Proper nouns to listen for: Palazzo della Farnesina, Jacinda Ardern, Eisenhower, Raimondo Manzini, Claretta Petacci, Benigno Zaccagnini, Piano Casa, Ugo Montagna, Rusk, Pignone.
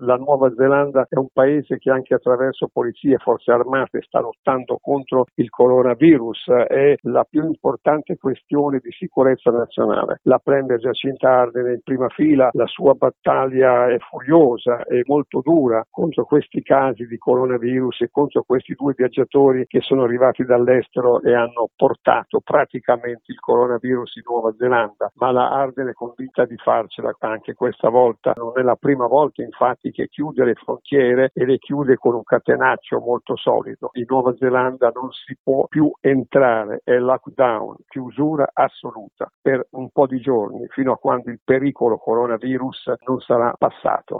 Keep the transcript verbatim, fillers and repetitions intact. La Nuova Zelanda è un paese che anche attraverso polizie e forze armate sta lottando contro il coronavirus, è la più importante questione di sicurezza nazionale. La premier Jacinda Ardern è in prima fila, la sua battaglia è furiosa e molto dura contro questi casi di coronavirus e contro questi due viaggiatori che sono arrivati dall'estero e hanno portato praticamente il coronavirus in Nuova Zelanda, ma la Ardern è convinta di farcela anche questa volta. Non è la prima volta infatti che chiude le frontiere e le chiude con un catenaccio molto solido. In Nuova Zelanda non si può più entrare, è lockdown, chiusura assoluta per un po' di giorni fino a quando il pericolo coronavirus non sarà passato.